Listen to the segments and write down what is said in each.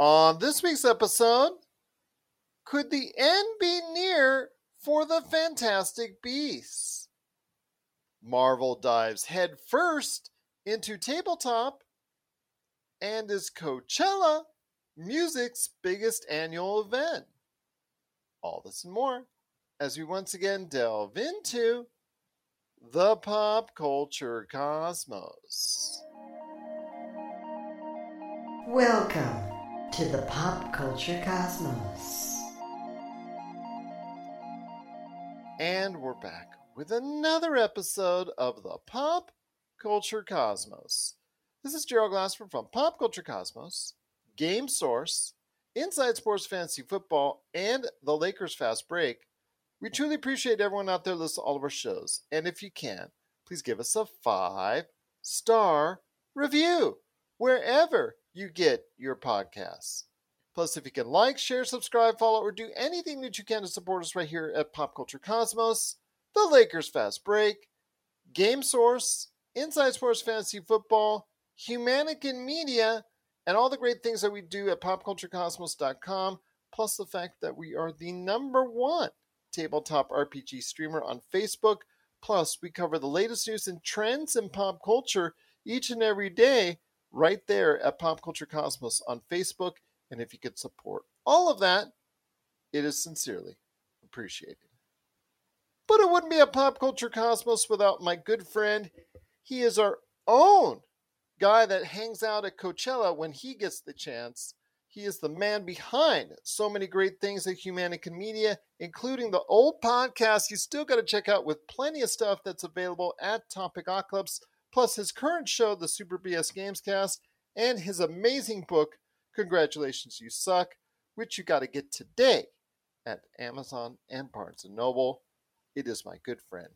On this week's episode, could the end be near for the Fantastic Beasts? Marvel dives headfirst into tabletop, and is Coachella music's biggest annual event? All this and more as we once again delve into the Pop Culture Cosmos. Welcome to the Pop Culture Cosmos. And we're back with another episode of the Pop Culture Cosmos. This is Gerald Glassman from Pop Culture Cosmos, Game Source, Inside Sports Fantasy Football, and the Lakers Fast Break. We truly appreciate everyone out there listening to all of our shows. And if you can, please give us a 5-star review wherever you get your podcasts. Plus, if you can like, share, subscribe, follow, or do anything that you can to support us right here at Pop Culture Cosmos, the Lakers Fast Break, Game Source, Inside Sports Fantasy Football, Humanican Media, and all the great things that we do at popculturecosmos.com, plus the fact that we are the #1 tabletop RPG streamer on Facebook. Plus, we cover the latest news and trends in pop culture each and every day right there at Pop Culture Cosmos on Facebook. And if you could support all of that, it is sincerely appreciated. But it wouldn't be a Pop Culture Cosmos without my good friend. He is our own guy that hangs out at Coachella when he gets the chance. He is the man behind so many great things at Humanican Media, including the old podcast you still got to check out with plenty of stuff that's available at Topic Octopus, plus his current show, The Super BS Gamescast, and his amazing book, Congratulations, You Suck, which you got to get today at Amazon and Barnes & Noble. It is my good friend.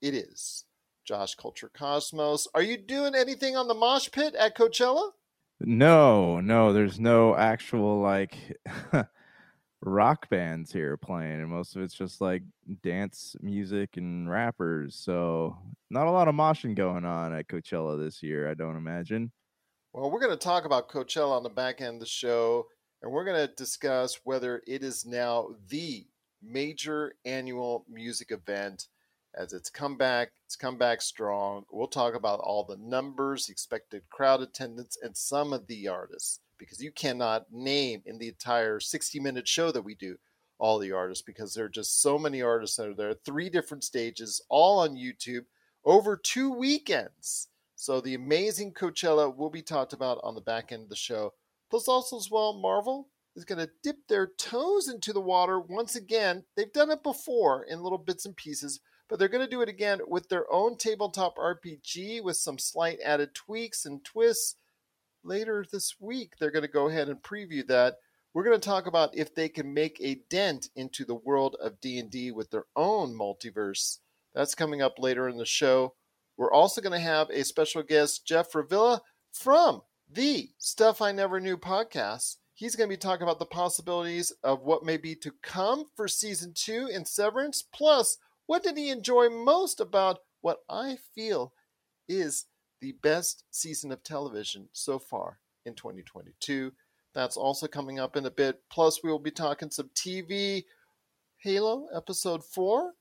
It is Josh Culture Cosmos. Are you doing anything on the mosh pit at Coachella? No, there's no actual like rock bands here playing, and most of it's just like dance music and rappers. So not a lot of moshing going on at Coachella this year, I don't imagine. Well, we're going to talk about Coachella on the back end of the show, and we're going to discuss whether it is now the major annual music event as it's come back strong. We'll talk about all the numbers, expected crowd attendance, and some of the artists, because you cannot name in the entire 60-minute show that we do all the artists, because there are just so many artists that are there. 3 different stages, all on YouTube, over 2 weekends. So the amazing Coachella will be talked about on the back end of the show. Plus also as well, Marvel is going to dip their toes into the water once again. They've done it before in little bits and pieces, but they're going to do it again with their own tabletop RPG with some slight added tweaks and twists. Later this week, they're going to go ahead and preview that. We're going to talk about if they can make a dent into the world of D&D with their own multiverse. That's coming up later in the show. We're also going to have a special guest, Jeff Revilla, from the Stuff I Never Knew podcast. He's going to be talking about the possibilities of what may be to come for Season 2 in Severance, plus what did he enjoy most about what I feel is the best season of television so far in 2022? That's also coming up in a bit. Plus, we will be talking some TV. Halo, Episode 4.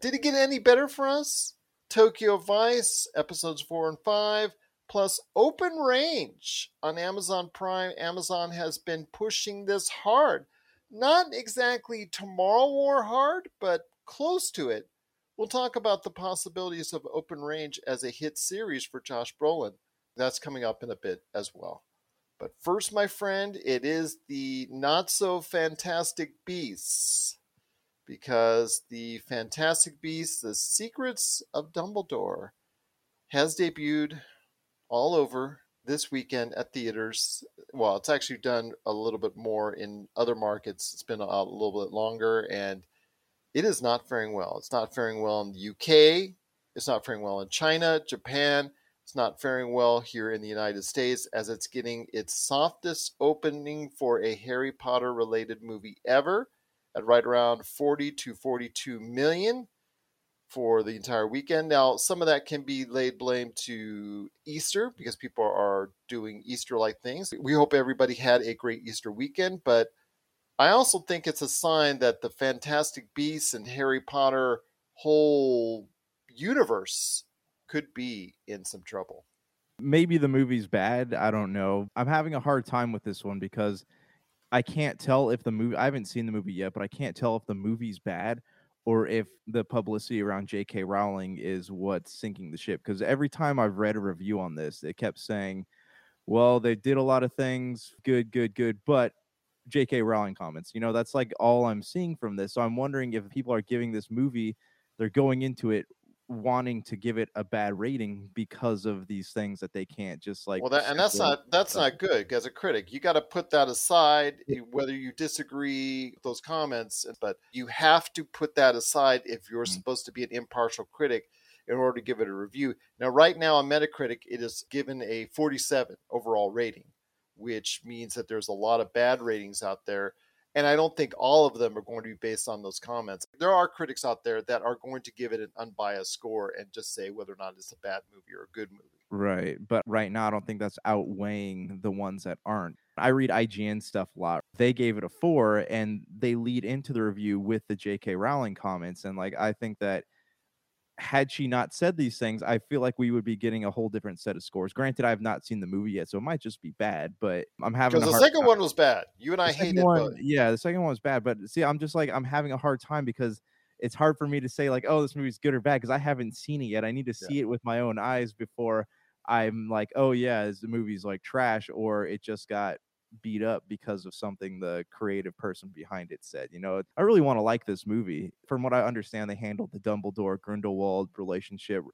Did it get any better for us? Tokyo Vice, Episodes 4 and 5. Plus, Open Range on Amazon Prime. Amazon has been pushing this hard. Not exactly Tomorrow War hard, but close to it. We'll talk about the possibilities of Open Range as a hit series for Josh Brolin. That's coming up in a bit as well. But first, my friend, it is the not-so-fantastic beasts. Because the Fantastic Beasts, The Secrets of Dumbledore, has debuted all over this weekend at theaters. Well, it's actually done a little bit more in other markets. It's been out a little bit longer, and it is not faring well. It's not faring well in the UK. It's not faring well in China, Japan. It's not faring well here in the United States, as it's getting its softest opening for a Harry Potter related movie ever at right around 40 to 42 million. for the entire weekend. Now, some of that can be laid blame to Easter because people are doing Easter-like things. We hope everybody had a great Easter weekend, but I also think it's a sign that the Fantastic Beasts and Harry Potter whole universe could be in some trouble. Maybe the movie's bad. I don't know. I'm having a hard time with this one because I can't tell if the movie, I haven't seen the movie yet, but I can't tell if the movie's bad or if the publicity around J.K. Rowling is what's sinking the ship. Because every time I've read a review on this, they kept saying, well, they did a lot of things, good, but J.K. Rowling comments. You know, that's like all I'm seeing from this. So I'm wondering if people are giving this movie, they're going into it wanting to give it a bad rating because of these things that they can't just like. Well, that's not good as a critic. You got to put that aside, whether you disagree with those comments, but you have to put that aside if you're supposed to be an impartial critic in order to give it a review. Now, right now on Metacritic, it is given a 47 overall rating, which means that there's a lot of bad ratings out there. And I don't think all of them are going to be based on those comments. There are critics out there that are going to give it an unbiased score and just say whether or not it's a bad movie or a good movie. Right. But right now, I don't think that's outweighing the ones that aren't. I read IGN stuff a lot. They gave it a 4 and they lead into the review with the J.K. Rowling comments. And like, I think that had she not said these things, I feel like we would be getting a whole different set of scores. Granted, I've not seen the movie yet, so it might just be bad, but I'm having because the second one was bad. You and I hated it. Yeah, the second one was bad, but see, I'm just like, I'm having a hard time because it's hard for me to say like, oh, this movie's good or bad because I haven't seen it yet. I need to see it with my own eyes before I'm like, oh yeah, is the movie's like trash or it just got beat up because of something the creative person behind it said. You know, I really want to like this movie. From what I understand, they handled the Dumbledore Grindelwald relationship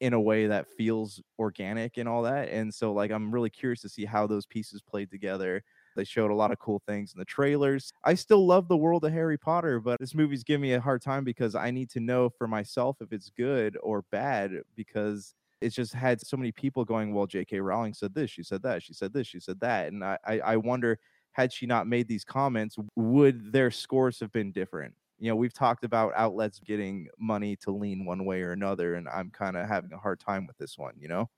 in a way that feels organic and all that. And so like, I'm really curious to see how those pieces played together. They showed a lot of cool things in the trailers. I still love the world of Harry Potter, but this movie's giving me a hard time because I need to know for myself if it's good or bad because it's just had so many people going, well, J.K. Rowling said this, she said that, she said this, she said that. And I wonder, had she not made these comments, would their scores have been different? You know, we've talked about outlets getting money to lean one way or another, and I'm kind of having a hard time with this one, you know?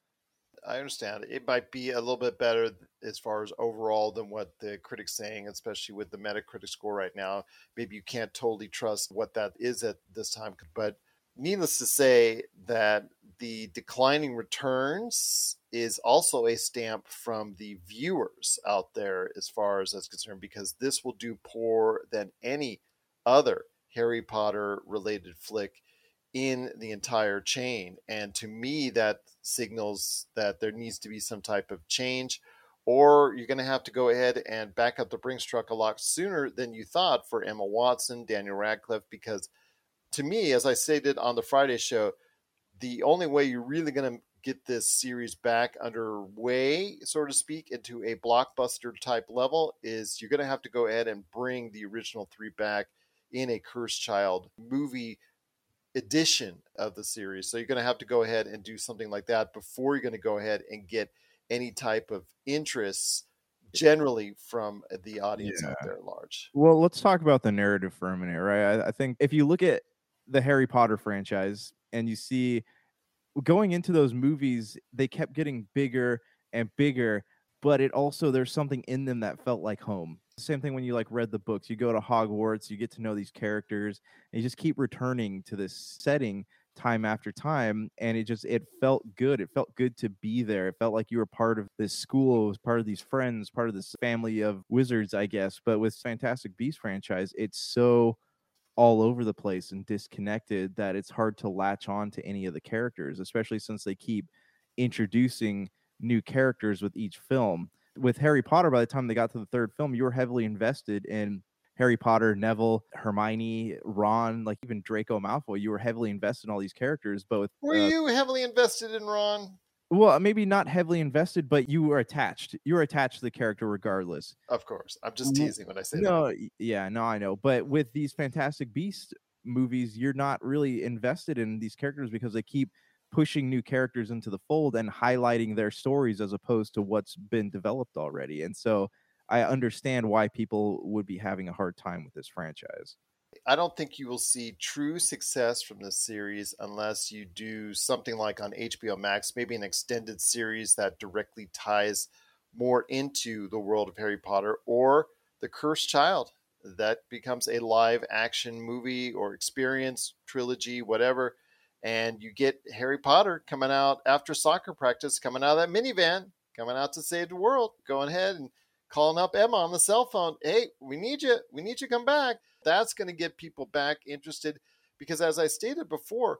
I understand. It might be a little bit better as far as overall than what the critic's saying, especially with the Metacritic score right now. Maybe you can't totally trust what that is at this time, but needless to say that the declining returns is also a stamp from the viewers out there as far as that's concerned, because this will do poorer than any other Harry Potter related flick in the entire chain. And to me, that signals that there needs to be some type of change, or you're going to have to go ahead and back up the Brinks truck a lot sooner than you thought for Emma Watson, Daniel Radcliffe, because to me, as I stated on the Friday show, the only way you're really going to get this series back underway, so to speak, into a blockbuster type level is you're going to have to go ahead and bring the original three back in a Cursed Child movie edition of the series. So you're going to have to go ahead and do something like that before you're going to go ahead and get any type of interest generally from the audience out there at large. Well, let's talk about the narrative for a minute, right? I think if you look at the Harry Potter franchise and you see going into those movies, they kept getting bigger and bigger, but it also, there's something in them that felt like home. Same thing when you like read the books, you go to Hogwarts, you get to know these characters and you just keep returning to this setting time after time. And it felt good. It felt good to be there. It felt like you were part of this school. It was part of these friends, part of this family of wizards, I guess. But with Fantastic Beasts franchise, it's so all over the place and disconnected that it's hard to latch on to any of the characters, especially since they keep introducing new characters with each film. With Harry Potter, by the time they got to the third film, you were heavily invested in Harry Potter, Neville, Hermione, Ron, like even Draco Malfoy. You were heavily invested in all these characters, but were you heavily invested in Ron? Well, maybe not heavily invested, but you were attached. You were attached to the character regardless. Of course. I'm just teasing when I say that. No, I know. But with these Fantastic Beasts movies, you're not really invested in these characters because they keep pushing new characters into the fold and highlighting their stories as opposed to what's been developed already. And so I understand why people would be having a hard time with this franchise. I don't think you will see true success from this series unless you do something like on HBO Max, maybe an extended series that directly ties more into the world of Harry Potter, or The Cursed Child that becomes a live action movie or experience, trilogy, whatever. And you get Harry Potter coming out after soccer practice, coming out of that minivan, coming out to save the world, going ahead and calling up Emma on the cell phone. Hey, we need you. We need you to come back. That's going to get people back interested because, as I stated before,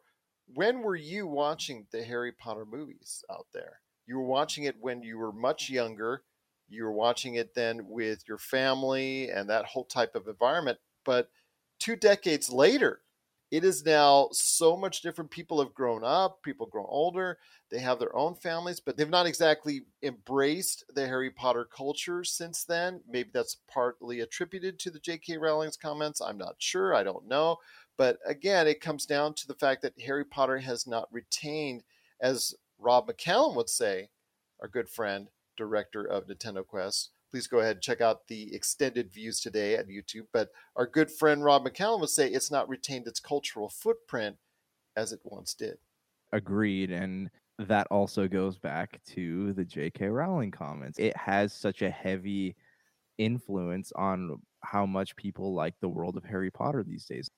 when were you watching the Harry Potter movies out there? You were watching it when you were much younger. You were watching it then with your family and that whole type of environment. But 2 decades later, it is now so much different. People have grown up, people grow older, they have their own families, but they've not exactly embraced the Harry Potter culture since then. Maybe that's partly attributed to the J.K. Rowling's comments. I'm not sure. I don't know. But again, it comes down to the fact that Harry Potter has not retained, as Rob McCallum would say, our good friend, director of Nintendo Quest. Please go ahead and check out the extended views today at YouTube. But our good friend Rob McCallum would say it's not retained its cultural footprint as it once did. Agreed. And that also goes back to the J.K. Rowling comments. It has such a heavy influence on how much people like the world of Harry Potter these days.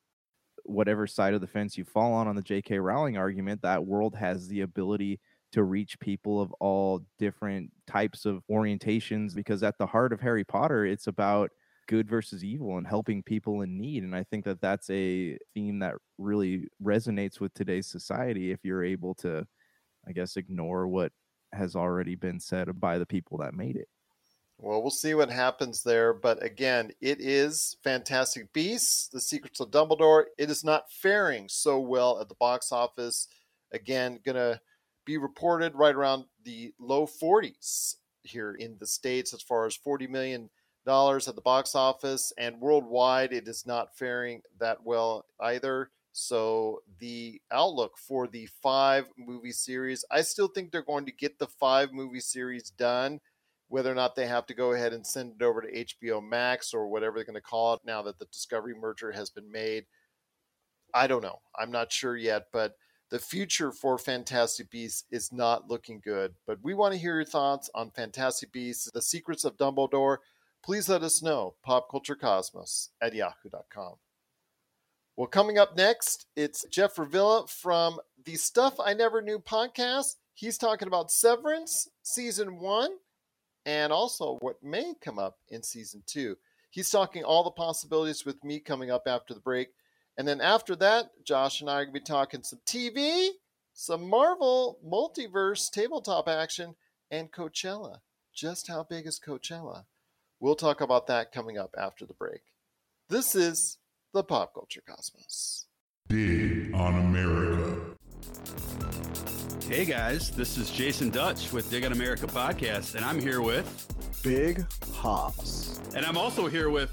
Whatever side of the fence you fall on the J.K. Rowling argument, that world has the ability to reach people of all different types of orientations, because at the heart of Harry Potter, it's about good versus evil and helping people in need. And I think that that's a theme that really resonates with today's society if you're able to, I guess, ignore what has already been said by the people that made it. Well, we'll see what happens there. But again, it is Fantastic Beasts, The Secrets of Dumbledore. It is not faring so well at the box office. Again, going to be reported right around the low 40s here in the States as far as $40 million at the box office, and worldwide it is not faring that well either. So the outlook for the 5-movie series, I still think they're going to get the 5-movie series done, whether or not they have to go ahead and send it over to HBO Max or whatever they're going to call it now that the Discovery merger has been made. I don't know. I'm not sure yet, but the future for Fantastic Beasts is not looking good, but we want to hear your thoughts on Fantastic Beasts, The Secrets of Dumbledore. Please let us know, popculturecosmos@yahoo.com. Well, coming up next, it's Jeff Revilla from the Stuff I Never Knew podcast. He's talking about Severance, Season 1, and also what may come up in Season 2. He's talking all the possibilities with me coming up after the break. And then after that, Josh and I are going to be talking some TV, some Marvel Multiverse tabletop action, and Coachella. Just how big is Coachella? We'll talk about that coming up after the break. This is the Pop Culture Cosmos. Big on America. Hey guys, this is Jason Dutch with Big on America Podcast, and I'm here with Big Hops. And I'm also here with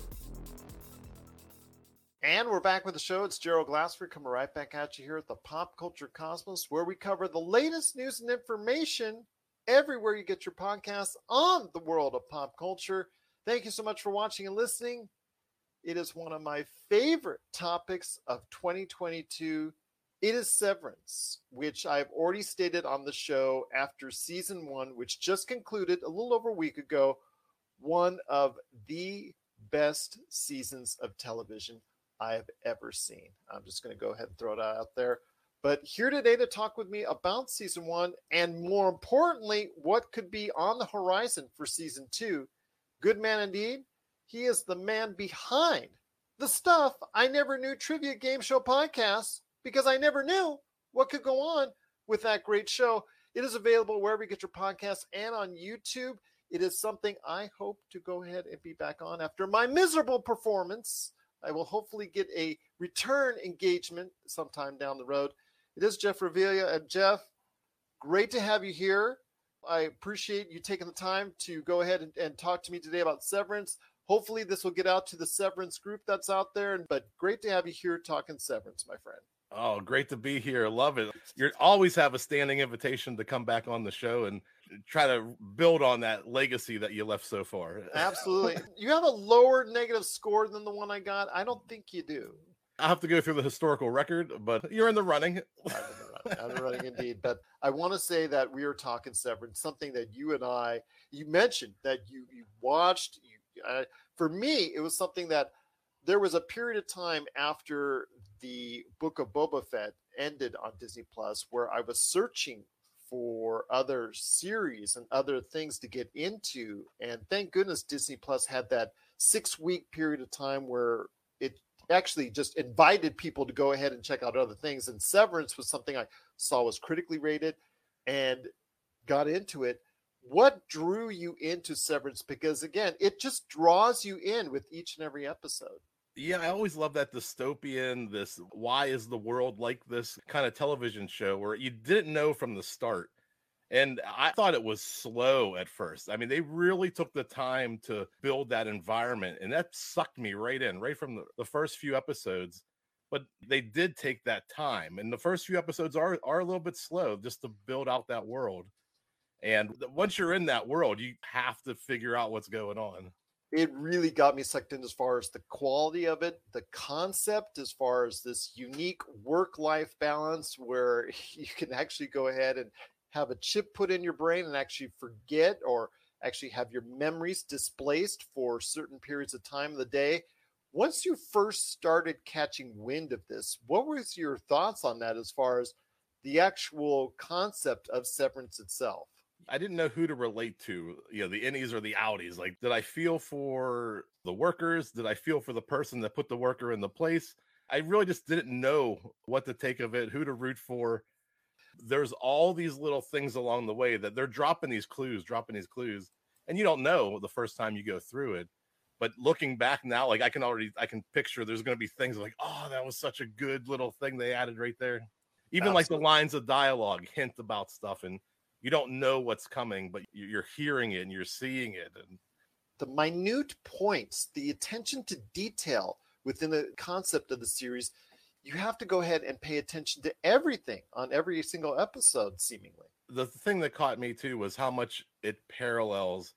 And we're back with the show. It's Gerald Glassford coming right back at you here at the Pop Culture Cosmos, where we cover the latest news and information everywhere you get your podcasts on the world of pop culture. Thank you so much for watching and listening. It is one of my favorite topics of 2022. It is Severance, which I've already stated on the show after Season 1, which just concluded a little over a week ago, one of the best seasons of television I have ever seen. I'm just going to go ahead and throw it out there. But here today to talk with me about Season 1 and, more importantly, what could be on the horizon for Season 2. Good man indeed. He is the man behind the Stuff I Never Knew trivia game show podcast, because I never knew what could go on with that great show. It is available wherever you get your podcasts and on YouTube. It is something I hope to go ahead and be back on after my miserable performance I will hopefully get a return engagement sometime down the road. It is Jeff Revilla. And Jeff, great to have you here. I appreciate you taking the time to go ahead and talk to me today about Severance. Hopefully this will get out to the Severance group that's out there. But great to have you here talking Severance, my friend. Oh, great to be here. Love it. You always have a standing invitation to come back on the show and try to build on that legacy that you left so far. Absolutely. You have a lower negative score than the one I got. I don't think you do. I have to go through the historical record, but you're in the running. I'm in the running indeed. But I want to say that we are talking Severance, something that you and I, you mentioned that you watched. For me, it was something that there was a period of time after the Book of Boba Fett ended on Disney Plus where I was searching for other series and other things to get into. And thank goodness Disney Plus had that 6-week period of time where it actually just invited people to go ahead and check out other things. And Severance was something I saw was critically rated and got into it. What drew you into Severance? Because, again, it just draws you in with each and every episode. Yeah, I always love that dystopian, this why is the world like this kind of television show where you didn't know from the start. And I thought it was slow at first. I mean, they really took the time to build that environment, and that sucked me right in, right from the first few episodes. But they did take that time, and the first few episodes are a little bit slow just to build out that world. And once you're in that world, you have to figure out what's going on. It really got me sucked in as far as the quality of it, the concept, as far as this unique work-life balance where you can actually go ahead and have a chip put in your brain and actually forget or actually have your memories displaced for certain periods of time of the day. Once you first started catching wind of this, what was your thoughts on that as far as the actual concept of Severance itself? I didn't know who to relate to, the innies or the outies. Like, did I feel for the workers? Did I feel for the person that put the worker in the place? I really just didn't know what to take of it, who to root for. There's all these little things along the way that they're dropping these clues. And you don't know the first time you go through it. But looking back now, like I can picture there's going to be things like, oh, that was such a good little thing they added right there. Even Absolutely. Like the lines of dialogue hint about stuff, and you don't know what's coming, but you're hearing it and you're seeing it. And the minute points, the attention to detail within the concept of the series, you have to go ahead and pay attention to everything on every single episode, seemingly. The thing that caught me, too, was how much it parallels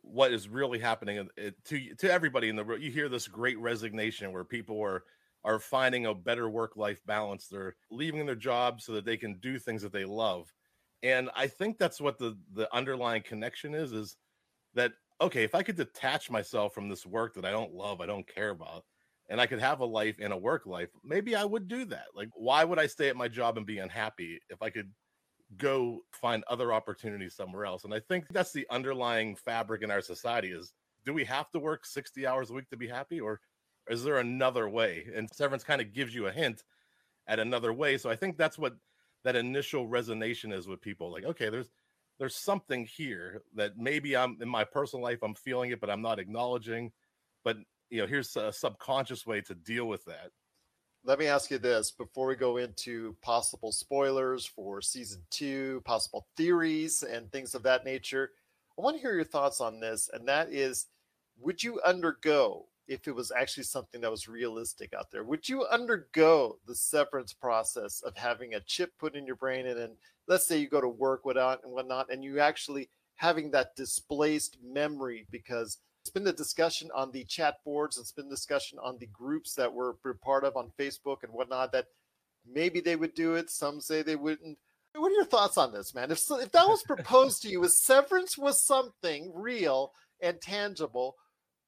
what is really happening to everybody in the world. You hear this great resignation where people are finding a better work-life balance. They're leaving their jobs so that they can do things that they love. And I think that's what the underlying connection is that, okay, if I could detach myself from this work that I don't love, I don't care about, and I could have a life and a work life, maybe I would do that. Like, why would I stay at my job and be unhappy if I could go find other opportunities somewhere else? And I think that's the underlying fabric in our society is, do we have to work 60 hours a week to be happy, or is there another way? And Severance kind of gives you a hint at another way. So I think that's what that initial resonation is with people, like, okay, there's something here that maybe I'm in my personal life, I'm feeling it, but I'm not acknowledging, but here's a subconscious way to deal with that. Let me ask you this before we go into possible spoilers for season 2, possible theories and things of that nature. I want to hear your thoughts on this. And that is, would you undergo, if it was actually something that was realistic out there, would you undergo the Severance process of having a chip put in your brain? And then let's say you go to work without and whatnot, and you actually having that displaced memory, because it's been the discussion on the chat boards. It's been discussion on the groups that we're part of on Facebook and whatnot, that maybe they would do it. Some say they wouldn't. What are your thoughts on this, man? If that was proposed to you, if Severance was something real and tangible,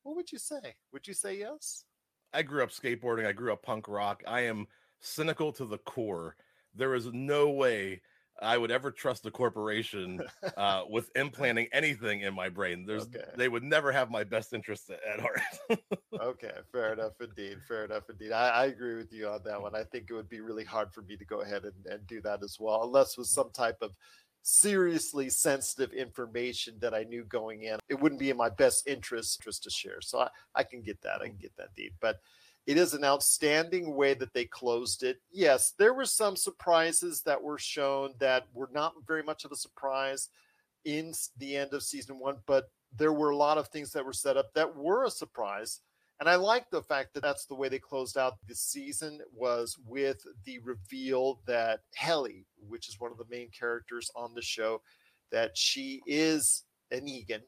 what would you say? Would you say yes? I grew up skateboarding. I grew up punk rock. I am cynical to the core. There is no way I would ever trust a corporation with implanting anything in my brain. They would never have my best interest at heart. Okay, fair enough indeed. I agree with you on that one. I think it would be really hard for me to go ahead and do that as well, unless with some type of seriously sensitive information that I knew going in. It wouldn't be in my best interest to share. So I can get that. I can get that deep. But It is an outstanding way that they closed it. Yes, there were some surprises that were shown that were not very much of a surprise in the end of season one, but there were a lot of things that were set up that were a surprise. And I like the fact that that's the way they closed out the season, was with the reveal that Helly, which is one of the main characters on the show, that she is an Egan,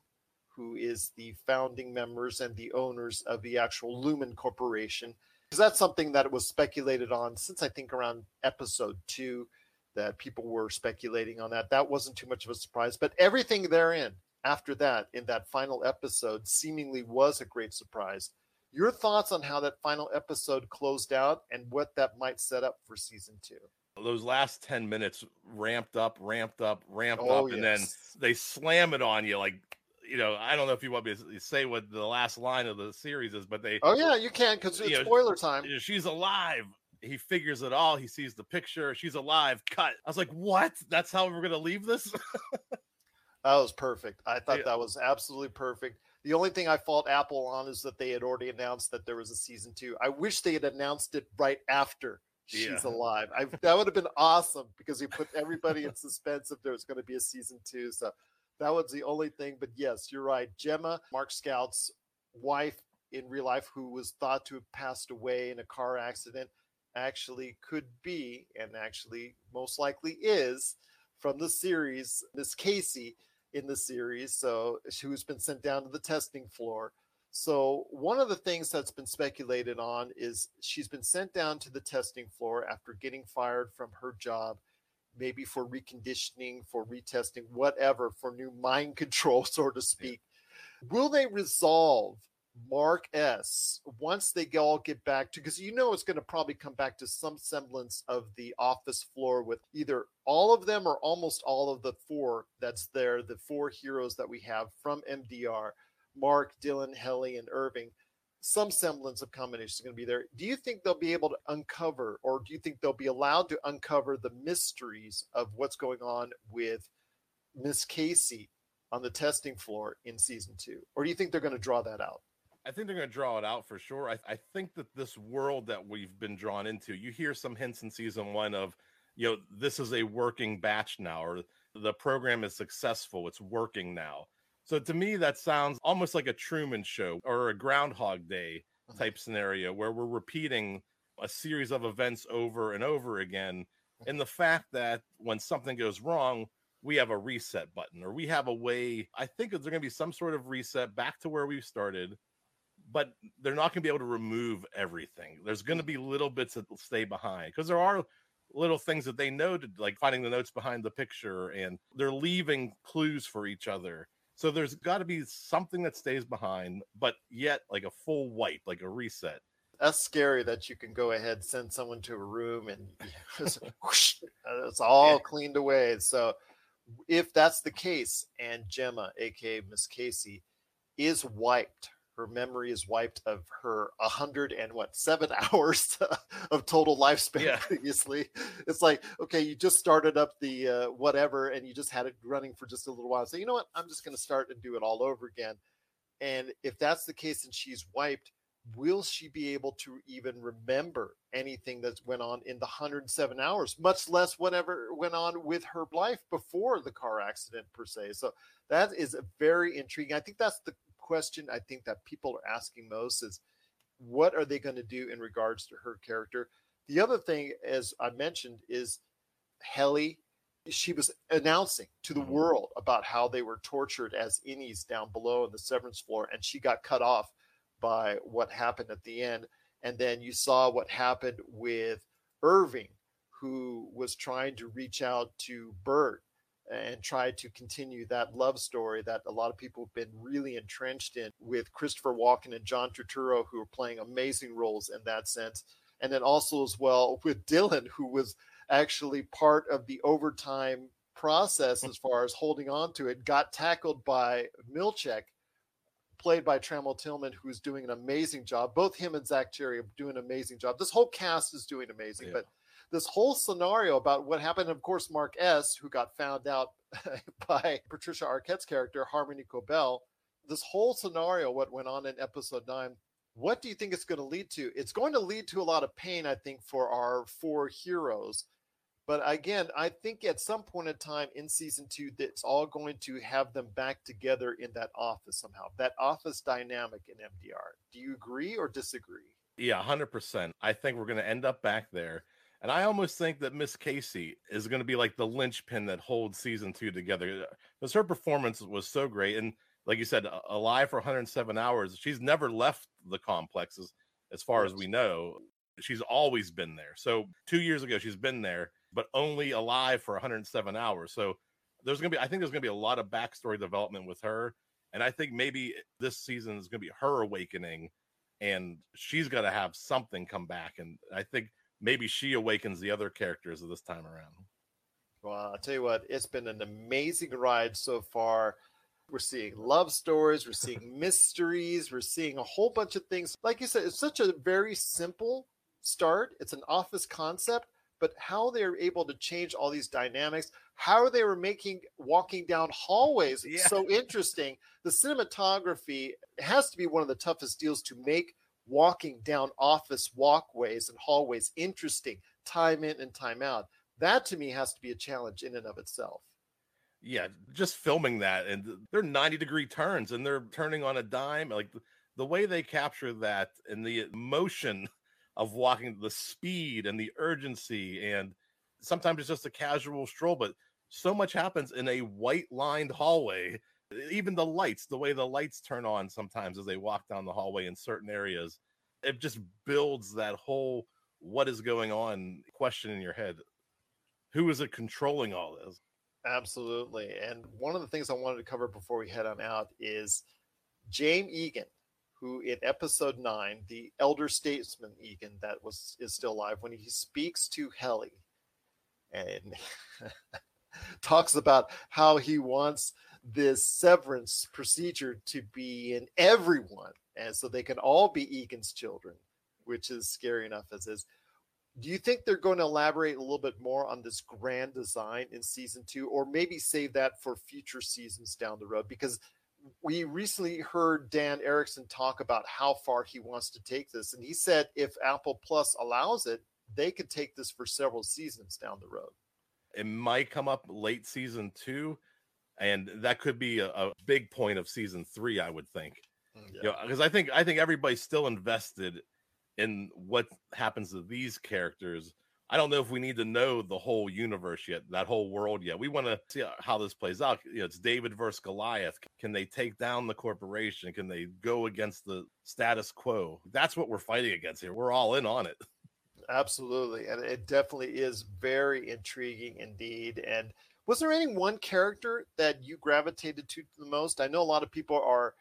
who is the founding members and the owners of the actual Lumen Corporation. Because that's something that was speculated on since I think around episode 2, that people were speculating on that. That wasn't too much of a surprise, but everything therein after that, in that final episode, seemingly was a great surprise. Your thoughts on how that final episode closed out and what that might set up for season 2? Those last 10 minutes ramped up, and yes. Then they slam it on you like, you know, I don't know if you want me to say what the last line of the series is, but they... Oh, yeah, you can, because it's spoiler time. She's alive. He figures it all. He sees the picture. She's alive. Cut. I was like, what? That's how we're going to leave this? That was perfect. I thought that was absolutely perfect. The only thing I fault Apple on is that they had already announced that there was a season 2. I wish they had announced it right after she's alive. That would have been awesome, because we put everybody in suspense if there was going to be a season 2. So that was the only thing. But yes, you're right. Gemma, Mark Scout's wife in real life, who was thought to have passed away in a car accident, actually could be, and actually most likely is, from the series, Miss Casey in the series, so who's been sent down to the testing floor. So one of the things that's been speculated on is she's been sent down to the testing floor after getting fired from her job, maybe for reconditioning, for retesting, whatever, for new mind control, so to speak. Will they resolve Mark S once they all get back to, because you know it's going to probably come back to some semblance of the office floor with either all of them or almost all of the four that's there, the four heroes that we have from MDR, Mark, Dylan, Helly, and Irving. Some semblance of combination is going to be there. Do you think they'll be able to uncover, or do you think they'll be allowed to uncover the mysteries of what's going on with Miss Casey on the testing floor in season 2? Or do you think they're going to draw that out? I think they're going to draw it out for sure. I think that this world that we've been drawn into, you hear some hints in season 1 of, you know, this is a working batch now, or the program is successful, it's working now. So to me, that sounds almost like a Truman Show or a Groundhog Day type scenario, where we're repeating a series of events over and over again. And the fact that when something goes wrong, we have a reset button, or we have a way. I think there's going to be some sort of reset back to where we started, but they're not going to be able to remove everything. There's going to be little bits that will stay behind, because there are little things that they noted, like finding the notes behind the picture, and they're leaving clues for each other. So there's got to be something that stays behind, but yet like a full wipe, like a reset. That's scary that you can go ahead, send someone to a room, and whoosh, it's all cleaned away. So if that's the case, and Gemma, a.k.a. Miss Casey, is wiped, her memory is wiped of her 7 hours of total lifespan previously. It's like, okay, you just started up the whatever, and you just had it running for just a little while. So you know what? I'm just going to start and do it all over again. And if that's the case and she's wiped, will she be able to even remember anything that went on in the 107 hours, much less whatever went on with her life before the car accident per se? So that is very intriguing. I think that's the question I think that people are asking most, is what are they going to do in regards to her character? The other thing, as I mentioned, is Helly. She was announcing to the world about how they were tortured as innies down below in the Severance floor, and she got cut off by what happened at the end. And then you saw what happened with Irving, who was trying to reach out to Bert and try to continue that love story that a lot of people have been really entrenched in, with Christopher Walken and John Turturro, who are playing amazing roles in that sense. And then also as well with Dylan, who was actually part of the overtime process as far as holding on to it, got tackled by Milchek, played by Trammell Tillman, who's doing an amazing job. Both him and Zach Cherry are doing an amazing job. This whole cast is doing amazing, but this whole scenario about what happened, and of course, Mark S, who got found out by Patricia Arquette's character, Harmony Cobell, this whole scenario, what went on in episode 9, What do you think it's going to lead to? It's going to lead to a lot of pain, I think, for our four heroes. But again, I think at some point in time in season two, that's all going to have them back together in that office somehow, that office dynamic in MDR. Do you agree or disagree? Yeah, 100%. I think we're going to end up back there. And I almost think that Miss Casey is going to be like the linchpin that holds season two together, because her performance was so great. And like you said, alive for 107 hours. She's never left the complexes as far as we know. She's always been there. So 2 years ago, she's been there, but only alive for 107 hours. So there's going to be, I think there's going to be a lot of backstory development with her. And I think maybe this season is going to be her awakening, and she's got to have something come back. And I think maybe she awakens the other characters of this time around. Well, I'll tell you what, it's been an amazing ride so far. We're seeing love stories. We're seeing mysteries. We're seeing a whole bunch of things. Like you said, it's such a very simple start. It's an office concept, but how they're able to change all these dynamics, how they were making walking down hallways so interesting. The cinematography has to be one of the toughest deals to make walking down office walkways and hallways interesting time in and time out. That to me has to be a challenge in and of itself. Yeah, just filming that, and they're 90-degree turns, and they're turning on a dime. Like the way they capture that, and the emotion of walking, the speed and the urgency, and sometimes it's just a casual stroll, but so much happens in a white-lined hallway. Even the lights, the way the lights turn on sometimes as they walk down the hallway in certain areas, it just builds that whole what is going on question in your head. Who is it controlling all this? Absolutely. And one of the things I wanted to cover before we head on out is James Egan, who in episode 9, the elder statesman Egan that is still alive, when he speaks to Helly and talks about how he wants this severance procedure to be in everyone, and so they can all be Egan's children, which is scary enough as is. Do you think they're going to elaborate a little bit more on this grand design in season two, or maybe save that for future seasons down the road? Because we recently heard Dan Erickson talk about how far he wants to take this. And he said, if Apple Plus allows it, they could take this for several seasons down the road. It might come up late season two, and that could be a big point of season three, I would think. Yeah. You know, because I think everybody's still invested in what happens to these characters. I don't know if we need to know the whole universe yet, that whole world yet. We want to see how this plays out. You know, it's David versus Goliath. Can they take down the corporation? Can they go against the status quo? That's what we're fighting against here. We're all in on it. Absolutely. And it definitely is very intriguing indeed. And was there any one character that you gravitated to the most? I know a lot of people are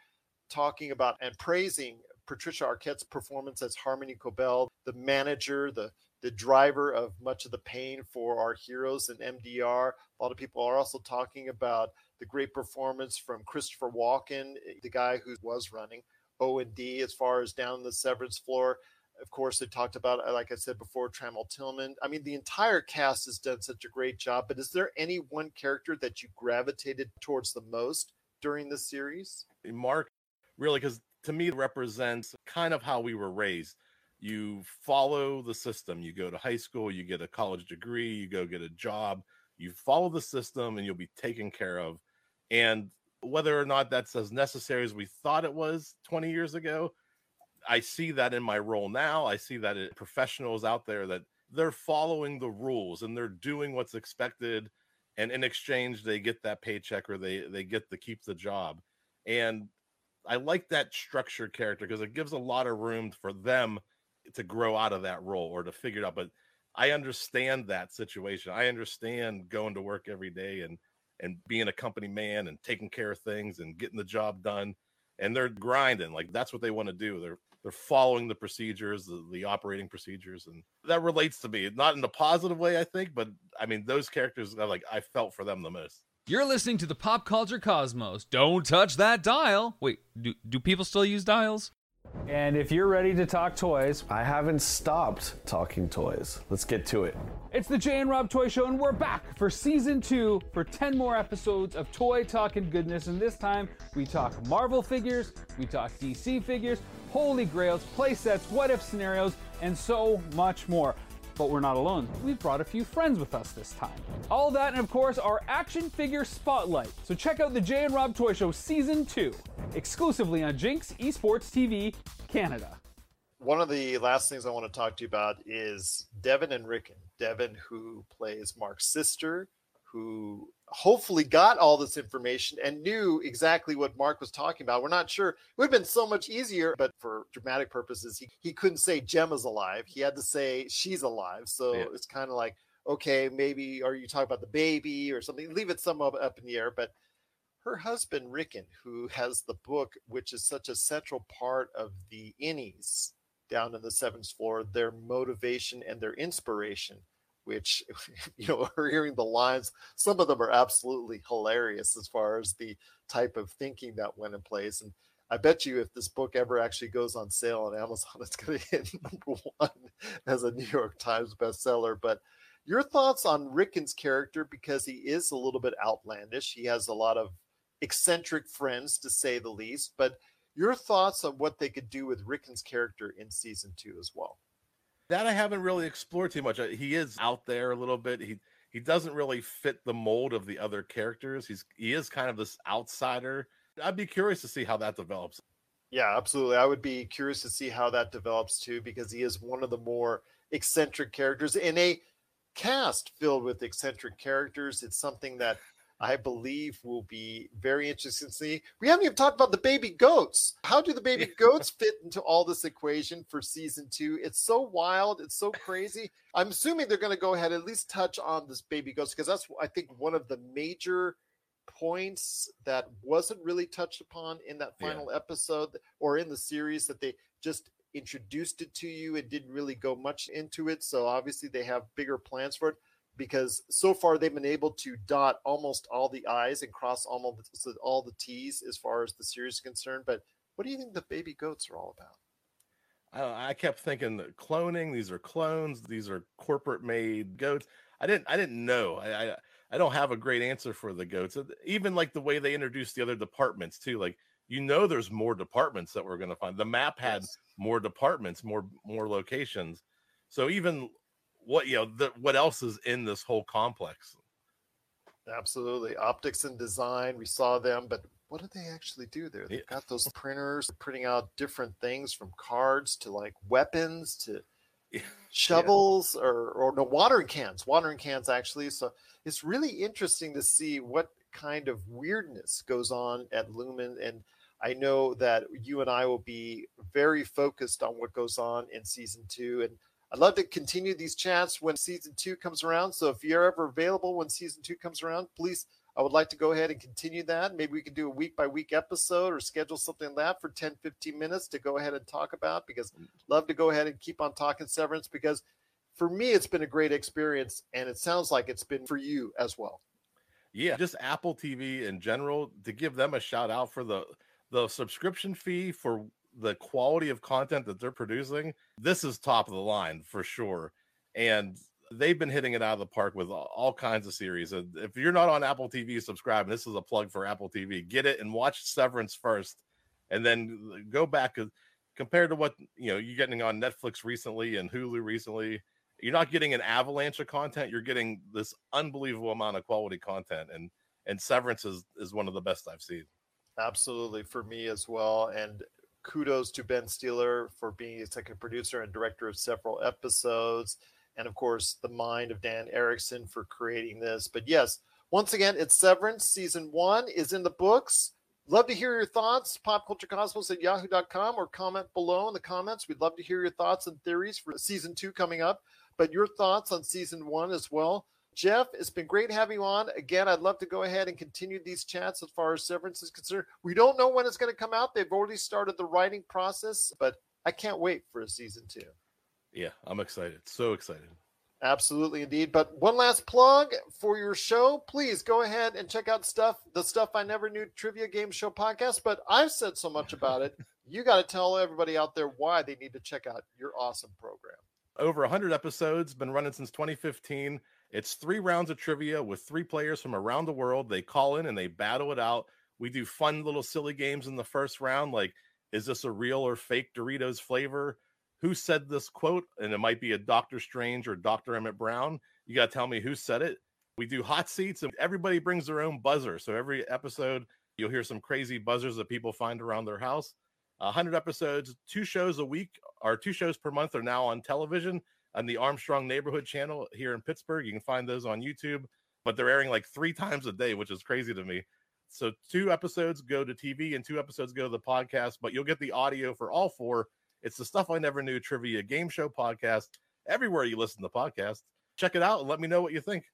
talking about and praising Patricia Arquette's performance as Harmony Cobell, the manager, the driver of much of the pain for our heroes in MDR. A lot of people are also talking about the great performance from Christopher Walken, the guy who was running O&D as far as down the severance floor. Of course, they talked about, like I said before, Trammell Tillman. I mean, the entire cast has done such a great job, but is there any one character that you gravitated towards the most during this series? Mark, really, because to me, represents kind of how we were raised. You follow the system. You go to high school, you get a college degree, you go get a job, you follow the system, and you'll be taken care of. And whether or not that's as necessary as we thought it was 20 years ago, I see that in my role now. I see that professionals out there, that they're following the rules and they're doing what's expected. And in exchange, they get that paycheck, or they get to keep the job. And I like that structured character because it gives a lot of room for them to grow out of that role or to figure it out. But I understand that situation. I understand going to work every day and being a company man and taking care of things and getting the job done. And they're grinding. Like, that's what they want to do. They're following the procedures, the operating procedures. And that relates to me, not in a positive way, I think, but I mean, those characters, I felt for them the most. You're listening to the Pop Culture Cosmos. Don't touch that dial. Wait, do people still use dials? And if you're ready to talk toys, I haven't stopped talking toys. Let's get to it. It's the Jay and Rob Toy Show, and we're back for season 2 for 10 more episodes of toy talk and goodness. And this time we talk Marvel figures, we talk DC figures, holy grails, play sets, what-if scenarios, and so much more. But we're not alone. We've brought a few friends with us this time. All that and, of course, our action figure spotlight. So check out the Jay and Rob Toy Show Season 2, exclusively on Jinx Esports TV Canada. One of the last things I want to talk to you about is Devin and Rickon. Devin, who plays Mark's sister, who hopefully got all this information and knew exactly what Mark was talking about. We're not sure. It would have been so much easier, but for dramatic purposes, he couldn't say Gemma's alive. He had to say she's alive. So yeah. It's kind of like, okay, maybe are you talking about the baby or something? Leave it some up in the air. But her husband, Rickon, who has the book, which is such a central part of the innies down in the 7th floor, their motivation and their inspiration, which, you know, are hearing the lines, some of them are absolutely hilarious as far as the type of thinking that went in place. And I bet you if this book ever actually goes on sale on Amazon, it's going to hit #1 as a New York Times bestseller. But your thoughts on Rickon's character, because he is a little bit outlandish. He has a lot of eccentric friends, to say the least. But your thoughts on what they could do with Rickon's character in Season 2 as well. That I haven't really explored too much. He is out there a little bit. He doesn't really fit the mold of the other characters. He is kind of this outsider. I'd be curious to see how that develops. Yeah, absolutely. I would be curious to see how that develops too, because he is one of the more eccentric characters in a cast filled with eccentric characters. It's something that I believe will be very interesting to see. We haven't even talked about the baby goats. How do the baby goats fit into all this equation for Season 2? It's so wild. It's so crazy. I'm assuming they're going to go ahead and at least touch on this baby goats, because that's, I think, one of the major points that wasn't really touched upon in that final episode or in the series, that they just introduced it to you and didn't really go much into it. So obviously they have bigger plans for it, because so far they've been able to dot almost all the I's and cross almost all the T's as far as the series is concerned. But what do you think the baby goats are all about? I kept thinking that cloning. These are clones. These are corporate-made goats. I didn't know. I don't have a great answer for the goats. Even like the way they introduced the other departments too. Like, you know, there's more departments that we're going to find. The map had more departments, more locations. So even what else is in this whole complex? Absolutely. Optics and design, we saw them, but what do they actually do there? They've got those printers printing out different things, from cards to like weapons to shovels or no, watering cans actually. So it's really interesting to see what kind of weirdness goes on at Lumen, and I know that you and I will be very focused on what goes on in Season 2, and I'd love to continue these chats when Season 2 comes around. So if you're ever available when Season 2 comes around, please, I would like to go ahead and continue that. Maybe we can do a week-by-week episode or schedule something like that for 10, 15 minutes to go ahead and talk about, because I'd love to go ahead and keep on talking Severance, because for me, it's been a great experience, and it sounds like it's been for you as well. Yeah, just Apple TV in general, to give them a shout-out for the subscription fee for the quality of content that they're producing. This is top of the line for sure. And they've been hitting it out of the park with all kinds of series. And if you're not on Apple TV, subscribe. And this is a plug for Apple TV. Get it and watch Severance first, and then go back. Compared to what, you know, you're getting on Netflix recently and Hulu recently, you're not getting an avalanche of content. You're getting this unbelievable amount of quality content. And Severance is one of the best I've seen. Absolutely, for me as well. And kudos to Ben Stiller for being executive producer and director of several episodes. And of course, the mind of Dan Erickson for creating this. But yes, once again, it's Severance. Season 1 is in the books. Love to hear your thoughts. popculturecosmos@yahoo.com, or comment below in the comments. We'd love to hear your thoughts and theories for Season 2 coming up, but your thoughts on Season 1 as well. Jeff, it's been great having you on. Again, I'd love to go ahead and continue these chats as far as Severance is concerned. We don't know when it's going to come out. They've already started the writing process, but I can't wait for a Season 2. Yeah, I'm excited. So excited. Absolutely, indeed. But one last plug for your show. Please go ahead and check out the Stuff I Never Knew trivia game show podcast. But I've said so much about it. You got to tell everybody out there why they need to check out your awesome program. Over 100 episodes, been running since 2015. It's 3 rounds of trivia with 3 players from around the world. They call in and they battle it out. We do fun little silly games in the first round, like Is this a real or fake Doritos flavor? Who said this quote? And it might be a Dr. Strange or Dr. Emmett Brown. You got to tell me who said it. We do hot seats and everybody brings their own buzzer. So every episode, you'll hear some crazy buzzers that people find around their house. 100 episodes, 2 shows per month are now on television on the Armstrong Neighborhood Channel here in Pittsburgh. You can find those on YouTube, but they're airing like 3 times a day, which is crazy to me. So 2 episodes go to TV and 2 episodes go to the podcast, but you'll get the audio for all 4. It's the Stuff I Never Knew Trivia Game Show podcast. Everywhere you listen to podcasts, check it out and let me know what you think.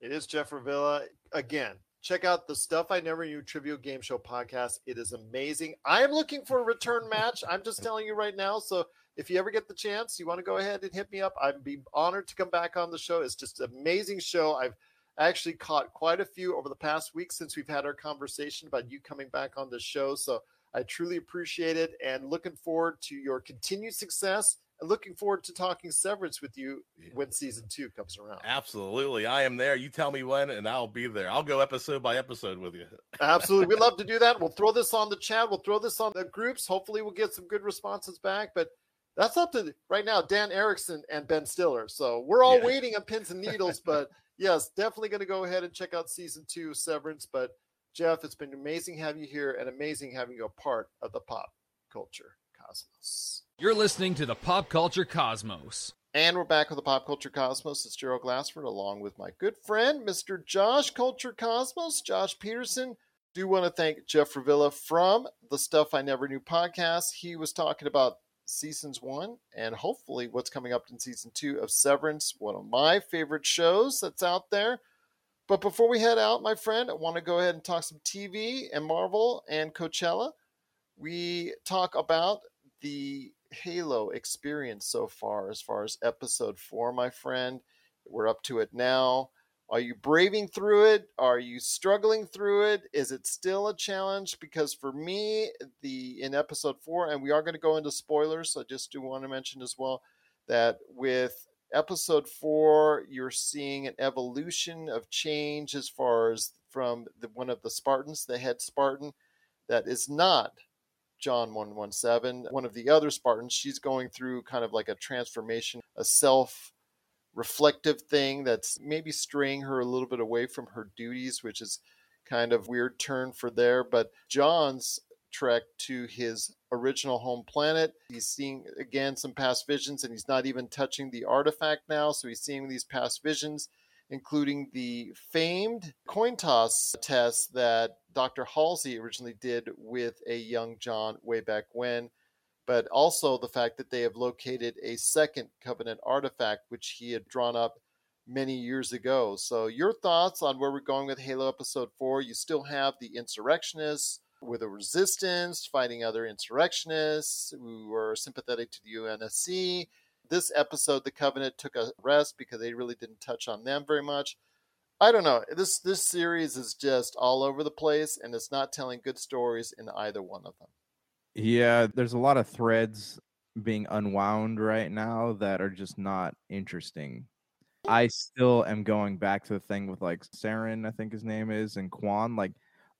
It is Jeff Revilla. Again, check out the Stuff I Never Knew Trivia Game Show podcast. It is amazing. I am looking for a return match. I'm just telling you right now. So if you ever get the chance, you want to go ahead and hit me up. I'd be honored to come back on the show. It's just an amazing show. I've actually caught quite a few over the past week since we've had our conversation about you coming back on the show. So I truly appreciate it and looking forward to your continued success and looking forward to talking Severance with you when season 2 comes around. Absolutely. I am there. You tell me when and I'll be there. I'll go episode by episode with you. Absolutely. We'd love to do that. We'll throw this on the chat. We'll throw this on the groups. Hopefully we'll get some good responses back, but that's up to right now, Dan Erickson and Ben Stiller. So we're all waiting on pins and needles, but yes, definitely going to go ahead and check out season 2 of Severance, but Jeff, it's been amazing having you here and amazing having you a part of the Pop Culture Cosmos. You're listening to the Pop Culture Cosmos. And we're back with the Pop Culture Cosmos. It's Gerald Glassford along with my good friend, Mr. Josh Culture Cosmos, Josh Peterson. Do want to thank Jeff Revilla from the Stuff I Never Knew podcast. He was talking about seasons 1 and hopefully what's coming up in season 2 of Severance, one of my favorite shows that's out there. But before we head out, my friend, I want to go ahead and talk some TV and Marvel and Coachella. We talk about the Halo experience so far as episode 4, my friend. We're up to it now. Are you braving through it? Are you struggling through it? Is it still a challenge? Because for me, in episode 4, and we are going to go into spoilers, so I just do want to mention as well that with episode 4, you're seeing an evolution of change as far as from one of the Spartans, the head Spartan, that is not John 117, one of the other Spartans. She's going through kind of like a transformation, a self-reflective thing that's maybe straying her a little bit away from her duties, which is kind of weird turn for there. But John's trek to his original home planet, he's seeing again some past visions, and he's not even touching the artifact now, so he's seeing these past visions, including the famed coin toss test that Dr. Halsey originally did with a young John way back when, but also the fact that they have located a second Covenant artifact which he had drawn up many years ago. So your thoughts on where we're going with Halo episode 4? You still have the insurrectionists with a resistance, fighting other insurrectionists who were sympathetic to the UNSC. This episode, the Covenant took a rest because they really didn't touch on them very much. I don't know. This series is just all over the place, and it's not telling good stories in either one of them. Yeah, there's a lot of threads being unwound right now that are just not interesting. I still am going back to the thing with like Saren, I think his name is, and Quan, like,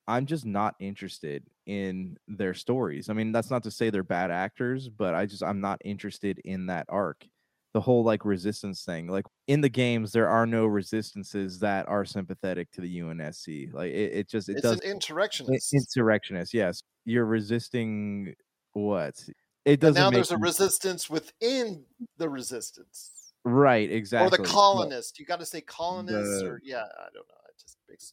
I'm just not interested in their stories. I mean, that's not to say they're bad actors, but I'm not interested in that arc. The whole like resistance thing, like in the games, there are no resistances that are sympathetic to the UNSC. Like it does. It's an insurrectionist. Insurrectionist, yes. You're resisting what? It doesn't. And now there's a resistance within the resistance. Right, exactly. Or the colonist. But you got to say colonists, I don't know. It just makes.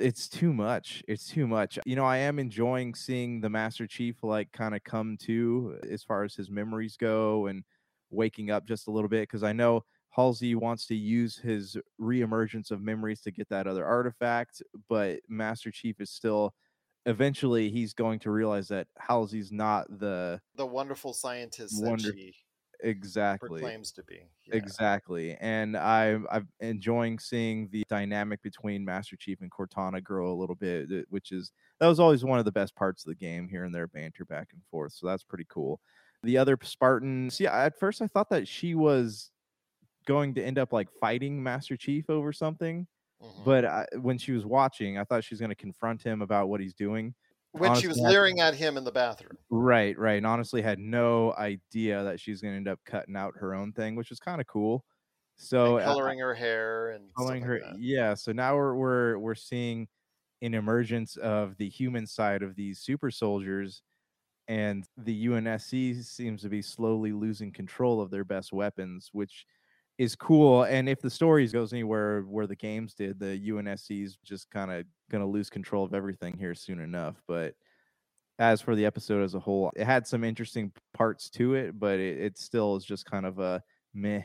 It's too much. It's too much. You know, I am enjoying seeing the Master Chief like kind of come to as far as his memories go and waking up just a little bit, because I know Halsey wants to use his reemergence of memories to get that other artifact, but Master Chief is still eventually he's going to realize that Halsey's not the wonderful scientist that she exactly proclaims to be. Yeah. Exactly. And I'm enjoying seeing the dynamic between Master Chief and Cortana grow a little bit, that was always one of the best parts of the game, here and there banter back and forth. So that's pretty cool. The other Spartan, at first I thought that she was going to end up like fighting Master Chief over something, but when she was watching, I thought she was going to confront him about what he's doing. When she was leering at him in the bathroom. Right, right. And honestly had no idea that she's going to end up cutting out her own thing, which was kind of cool. So and coloring her hair and coloring her. Like yeah. So now we're seeing an emergence of the human side of these super soldiers, and the UNSC seems to be slowly losing control of their best weapons, which is cool. And if the story goes anywhere where the games did, the UNSC is just kind of going to lose control of everything here soon enough. But as for the episode as a whole, it had some interesting parts to it, but it still is just kind of a meh.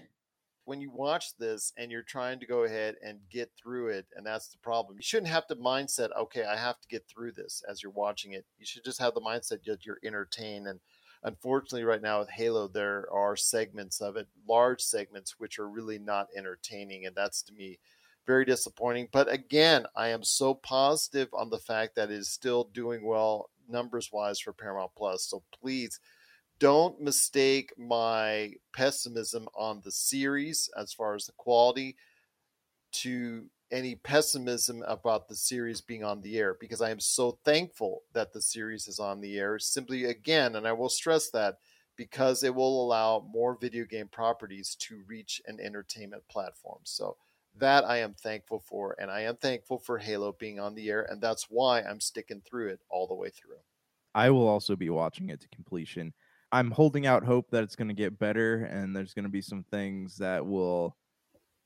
When you watch this and you're trying to go ahead and get through it, and that's the problem. You shouldn't have the mindset, okay, I have to get through this as you're watching it. You should just have the mindset that you're entertained. And unfortunately, right now with Halo, there are segments of it, large segments, which are really not entertaining. And that's, to me, very disappointing. But again, I am so positive on the fact that it is still doing well numbers-wise for Paramount+. So please, don't mistake my pessimism on the series as far as the quality to any pessimism about the series being on the air, because I am so thankful that the series is on the air simply again, and I will stress that, because it will allow more video game properties to reach an entertainment platform. So that I am thankful for, and I am thankful for Halo being on the air, and that's why I'm sticking through it all the way through. I will also be watching it to completion. I'm holding out hope that it's going to get better and there's going to be some things that will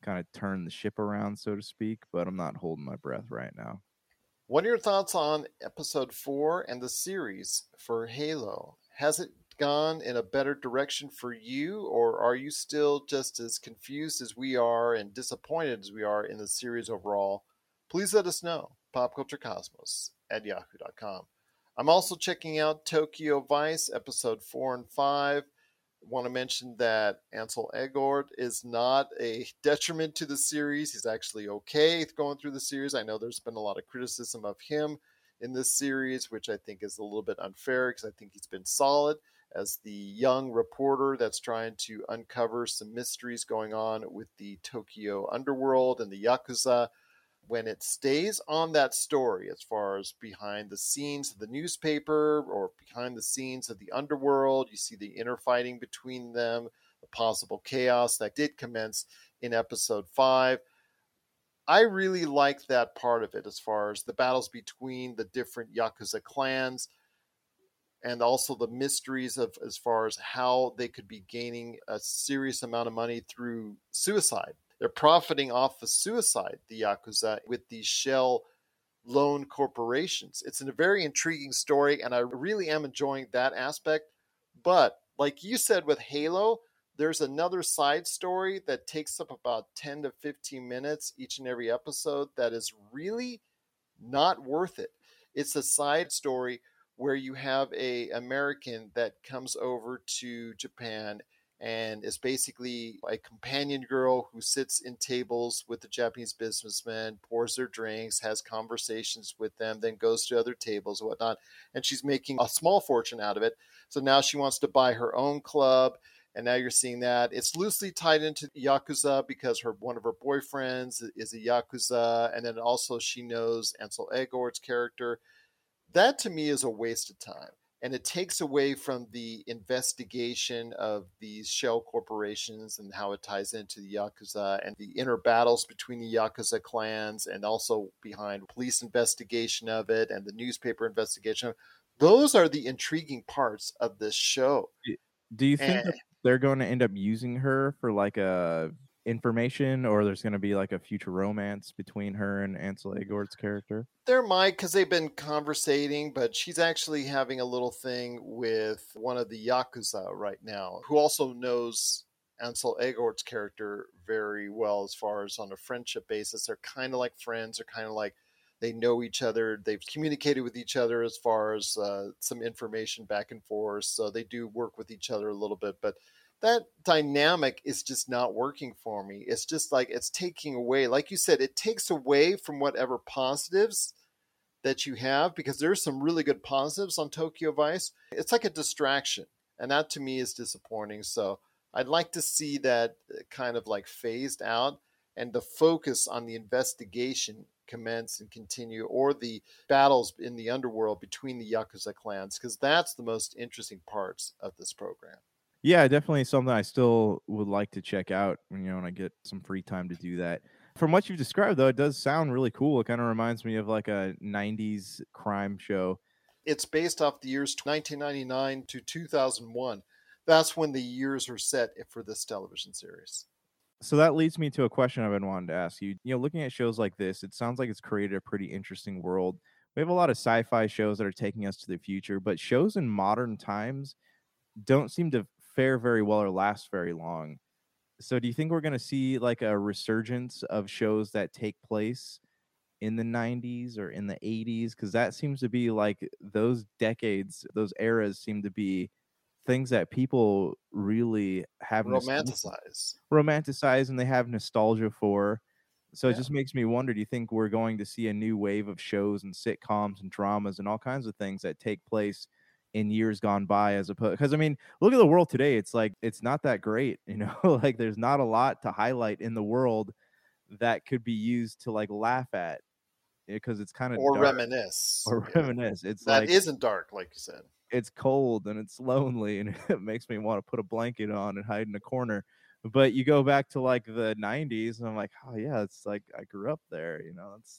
kind of turn the ship around, so to speak, but I'm not holding my breath right now. What are your thoughts on episode 4 and the series for Halo? Has it gone in a better direction for you, or are you still just as confused as we are and disappointed as we are in the series overall? Please let us know. PopCultureCosmos@yahoo.com. I'm also checking out Tokyo Vice, episode 4 and 5. I want to mention that Ansel Elgort is not a detriment to the series. He's actually okay going through the series. I know there's been a lot of criticism of him in this series, which I think is a little bit unfair, because I think he's been solid as the young reporter that's trying to uncover some mysteries going on with the Tokyo underworld and the Yakuza. When it stays on that story, as far as behind the scenes of the newspaper or behind the scenes of the underworld, you see the inner fighting between them, the possible chaos that did commence in episode 5. I really like that part of it, as far as the battles between the different Yakuza clans, and also the mysteries of as far as how they could be gaining a serious amount of money through suicide. They're profiting off of suicide, the Yakuza, with these shell loan corporations. It's a very intriguing story, and I really am enjoying that aspect. But like you said with Halo, there's another side story that takes up about 10 to 15 minutes each and every episode that is really not worth it. It's a side story where you have a American that comes over to Japan and is basically a companion girl who sits in tables with the Japanese businessmen, pours their drinks, has conversations with them, then goes to other tables and whatnot. And she's making a small fortune out of it. So now she wants to buy her own club. And now you're seeing that. It's loosely tied into Yakuza because one of her boyfriends is a Yakuza. And then also she knows Ansel Elgort's character. That to me is a waste of time. And it takes away from the investigation of these shell corporations and how it ties into the Yakuza and the inner battles between the Yakuza clans, and also behind police investigation of it and the newspaper investigation. Those are the intriguing parts of this show. Do you think that they're going to end up using her for like a information, or there's going to be like a future romance between her and Ansel Elgort's character? There might, because they've been conversating, but she's actually having a little thing with one of the Yakuza right now, who also knows Ansel Elgort's character very well, as far as on a friendship basis. They're kind of like friends. They're kind of like they know each other. They've communicated with each other as far as some information back and forth. So they do work with each other a little bit, but that dynamic is just not working for me. It's just like it's taking away, like you said, it takes away from whatever positives that you have, because there's some really good positives on Tokyo Vice. It's like a distraction, and that to me is disappointing. So I'd like to see that kind of like phased out and the focus on the investigation commence and continue, or the battles in the underworld between the Yakuza clans, because that's the most interesting parts of this program. Yeah, definitely something I still would like to check out, when I get some free time to do that. From what you've described, though, it does sound really cool. It kind of reminds me of like a 90s crime show. It's based off the years 1999 to 2001. That's when the years are set for this television series. So that leads me to a question I've been wanting to ask you. Looking at shows like this, it sounds like it's created a pretty interesting world. We have a lot of sci-fi shows that are taking us to the future, but shows in modern times don't seem to fare very well or last very long. So do you think we're going to see like a resurgence of shows that take place in the 90s or in the 80s? Because that seems to be like those decades, those eras seem to be things that people really have romanticize and they have nostalgia for. So yeah. It just makes me wonder, do you think we're going to see a new wave of shows and sitcoms and dramas and all kinds of things that take place in years gone by, as opposed, because look at the world today. It's like, it's not that great, like there's not a lot to highlight in the world that could be used to like laugh at, because it's kind of reminisce. It's that like, isn't dark, like you said. It's cold and it's lonely and it makes me want to put a blanket on and hide in a corner. But you go back to like the 90s and I'm like, oh yeah, it's like I grew up there,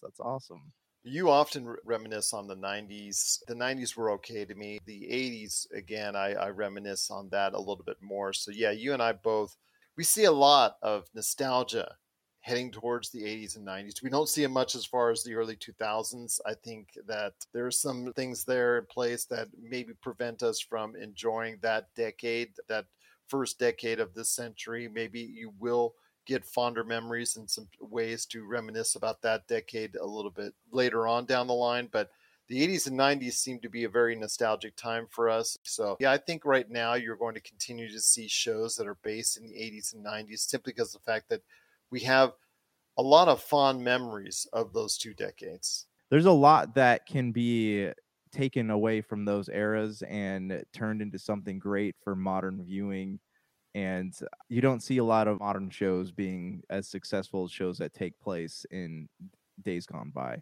that's awesome. You often reminisce on the 90s. The 90s were okay to me. The 80s, again, I reminisce on that a little bit more. So yeah, you and I both, we see a lot of nostalgia heading towards the 80s and 90s. We don't see it much as far as the early 2000s. I think that there are some things there in place that maybe prevent us from enjoying that decade, that first decade of this century. Maybe you will get fonder memories and some ways to reminisce about that decade a little bit later on down the line. But the 80s and 90s seem to be a very nostalgic time for us. So yeah, I think right now you're going to continue to see shows that are based in the 80s and 90s, simply because of the fact that we have a lot of fond memories of those two decades. There's a lot that can be taken away from those eras and turned into something great for modern viewing. And you don't see a lot of modern shows being as successful as shows that take place in days gone by.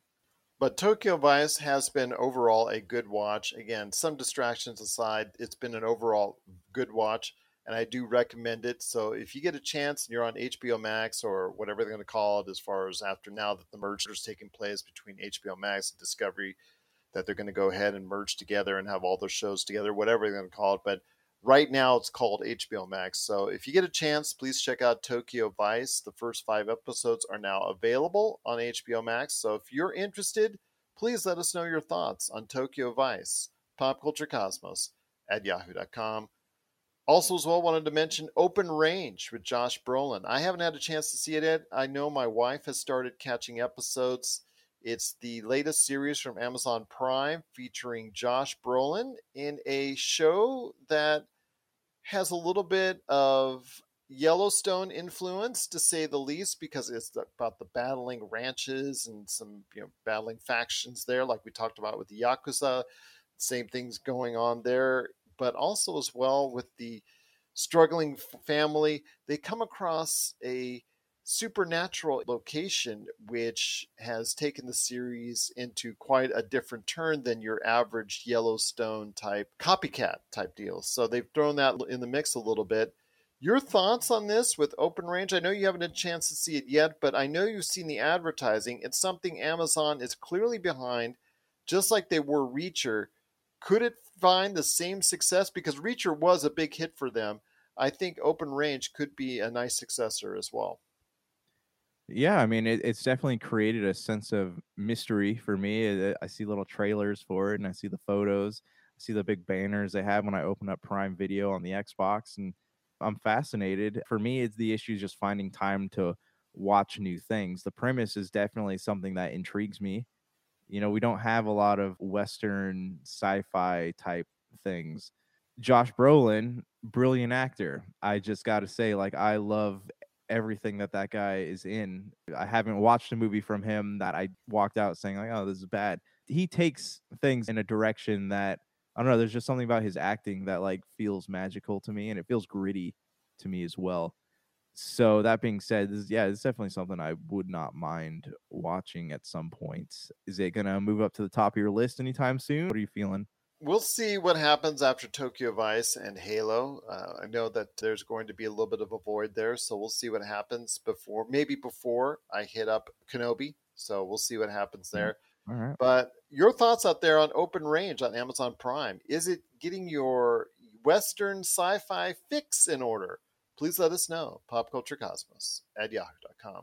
But Tokyo Vice has been overall a good watch. Again, some distractions aside, it's been an overall good watch. And I do recommend it. So if you get a chance and you're on HBO Max or whatever they're going to call it, as far as after now that the merger is taking place between HBO Max and Discovery, that they're going to go ahead and merge together and have all their shows together, whatever they're going to call it. But right now it's called HBO Max. So if you get a chance, please check out Tokyo Vice. The first 5 episodes are now available on HBO Max. So if you're interested, please let us know your thoughts on Tokyo Vice. Pop Culture Cosmos at yahoo.com. Also as well, wanted to mention Open Range with Josh Brolin. I haven't had a chance to see it yet. I know my wife has started catching episodes. It's the latest series from Amazon Prime featuring Josh Brolin in a show that has a little bit of Yellowstone influence, to say the least, because it's about the battling ranches and some battling factions there, like we talked about with the Yakuza. Same things going on there. But also as well with the struggling family, they come across a supernatural location, which has taken the series into quite a different turn than your average Yellowstone type copycat type deal. So they've thrown that in the mix a little bit. Your thoughts on this with Open Range? I know you haven't had a chance to see it yet, but I know you've seen the advertising. It's something Amazon is clearly behind, just like they were Reacher. Could it find the same success? Because Reacher was a big hit for them. I think Open Range could be a nice successor as well. Yeah, it's definitely created a sense of mystery for me. I see little trailers for it, and I see the photos. I see the big banners they have when I open up Prime Video on the Xbox, and I'm fascinated. For me, it's the issue is just finding time to watch new things. The premise is definitely something that intrigues me. We don't have a lot of Western sci-fi type things. Josh Brolin, brilliant actor. I just got to say, I love everything that guy is in. I haven't watched a movie from him that I walked out saying, oh, this is bad. He takes things in a direction that, I don't know, there's just something about his acting that, feels magical to me, and it feels gritty to me as well. So that being said, this is definitely something I would not mind watching at some point. Is it going to move up to the top of your list anytime soon? What are you feeling? We'll see what happens after Tokyo Vice and Halo. I know that there's going to be a little bit of a void there, so we'll see what happens before I hit up Kenobi. So we'll see what happens there. All right. But your thoughts out there on Open Range on Amazon Prime. Is it getting your Western sci-fi fix in order? Please let us know. PopCultureCosmos@yahoo.com.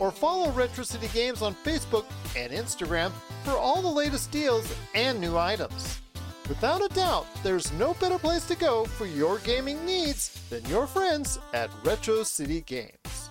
or follow Retro City Games on Facebook and Instagram for all the latest deals and new items. Without a doubt, there's no better place to go for your gaming needs than your friends at Retro City Games.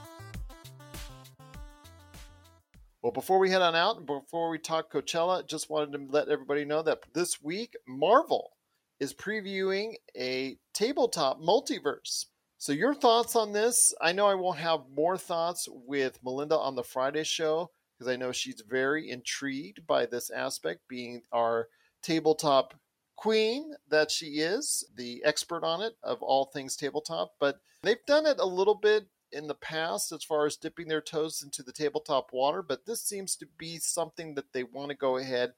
Well, before we head on out, and before we talk Coachella, just wanted to let everybody know that this week, Marvel is previewing a tabletop multiverse. So your thoughts on this? I know I won't have more thoughts with Melinda on the Friday show because I know she's very intrigued by this aspect, being our tabletop queen that she is, the expert on it of all things tabletop. But they've done it a little bit in the past as far as dipping their toes into the tabletop water, but this seems to be something that they want to go ahead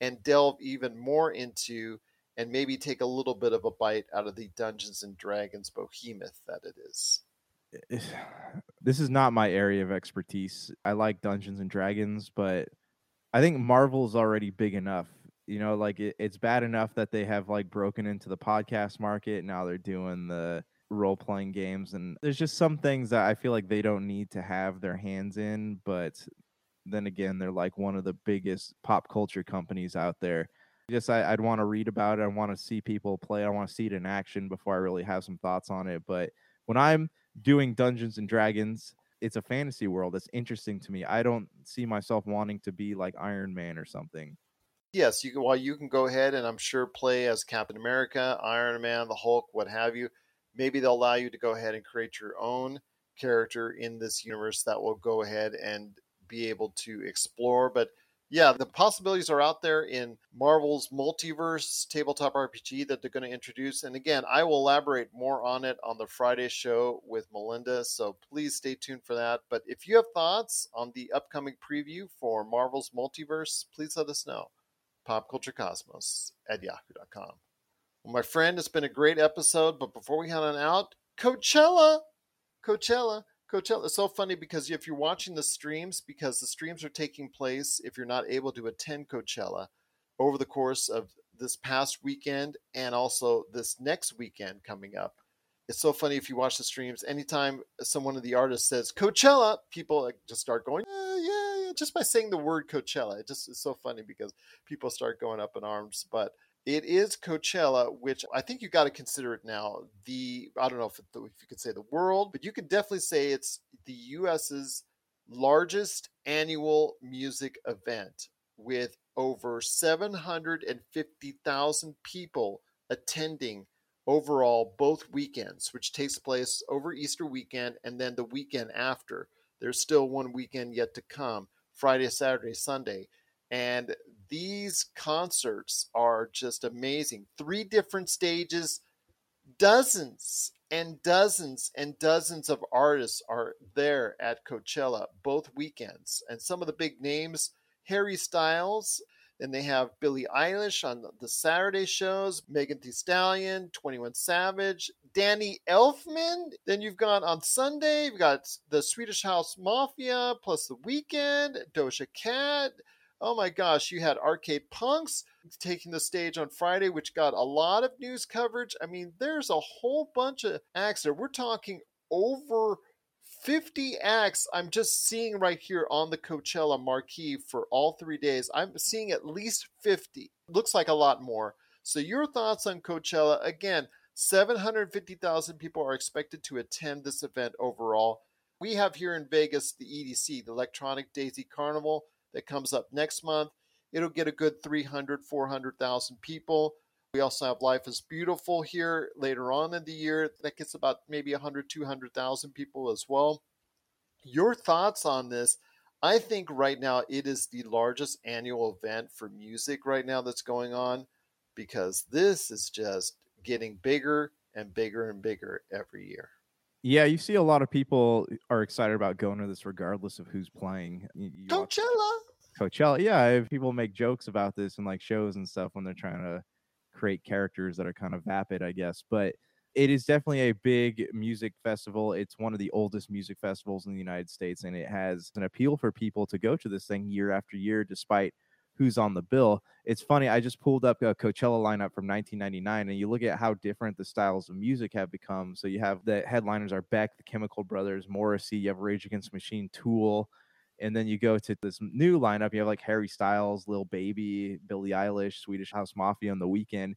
and delve even more into and maybe take a little bit of a bite out of the Dungeons and Dragons behemoth that it is. This is not my area of expertise. I like Dungeons and Dragons, but I think Marvel's already big enough. You know, like it's bad enough that they have like broken into the podcast market. Now they're doing the role-playing games, and there's just some things that I feel like they don't need to have their hands in. But then again, they're like one of the biggest pop culture companies out there. Just I'd want to read about it. I want to see people play. I want to see it in action before I really have some thoughts on it. But when I'm doing Dungeons and Dragons, it's a fantasy world that's interesting to me. I don't see myself wanting to be like Iron Man or something. Yes, you can go ahead and I'm sure play as Captain America, Iron Man, the Hulk, what have you. Maybe they'll allow you to go ahead and create your own character in this universe that will go ahead and be able to explore. But yeah, the possibilities are out there in Marvel's Multiverse tabletop RPG that they're going to introduce. And again, I will elaborate more on it on the Friday show with Melinda, so please stay tuned for that. But if you have thoughts on the upcoming preview for Marvel's Multiverse, please let us know. PopCultureCosmos@yahoo.com. Well, my friend, it's been a great episode, but before we head on out, Coachella. It's so funny because if you're watching the streams, because the streams are taking place, if you're not able to attend Coachella over the course of this past weekend and also this next weekend coming up, it's so funny if you watch the streams. Anytime someone of the artists says Coachella, people just start going, yeah, just by saying the word Coachella. It just is so funny because people start going up in arms. But it is Coachella, which I think you got to consider it now. I don't know if you could say the world, but you could definitely say it's the U.S.'s largest annual music event with over 750,000 people attending overall both weekends, which takes place over Easter weekend and then the weekend after. There's still one weekend yet to come, Friday, Saturday, Sunday. And these concerts are just amazing. 3 different stages, dozens and dozens and dozens of artists are there at Coachella both weekends. And some of the big names, Harry Styles, and they have Billie Eilish on the Saturday shows, Megan Thee Stallion, 21 Savage, Danny Elfman. Then you've got on Sunday, you've got the Swedish House Mafia, plus The Weeknd, Doja Cat. Oh my gosh, you had Arcade Punks taking the stage on Friday, which got a lot of news coverage. I mean, there's a whole bunch of acts there. We're talking over 50 acts I'm just seeing right here on the Coachella marquee for all 3 days. I'm seeing at least 50. Looks like a lot more. So your thoughts on Coachella. Again, 750,000 people are expected to attend this event overall. We have here in Vegas the EDC, the Electronic Daisy Carnival, that comes up next month. it'll get a good 300, 400,000 people. We also have Life is Beautiful here later on in the year. That gets about maybe 100, 200,000 people as well. Your thoughts on this? I think right now it is the largest annual event for music right now that's going on, because this is just getting bigger and bigger and bigger every year. Yeah, you see a lot of people are excited about going to this regardless of who's playing. Coachella. Yeah, people make jokes about this in like shows and stuff when they're trying to create characters that are kind of vapid, I guess. But it is definitely a big music festival. It's one of the oldest music festivals in the United States, and it has an appeal for people to go to this thing year after year, despite who's on the bill. It's funny, I just pulled up a Coachella lineup from 1999, and you look at how different the styles of music have become. So you have the headliners are Beck, the Chemical Brothers, Morrissey, you have Rage Against the Machine, Tool. And then you go to this new lineup, you have like Harry Styles, Lil Baby, Billie Eilish, Swedish House Mafia on the weekend.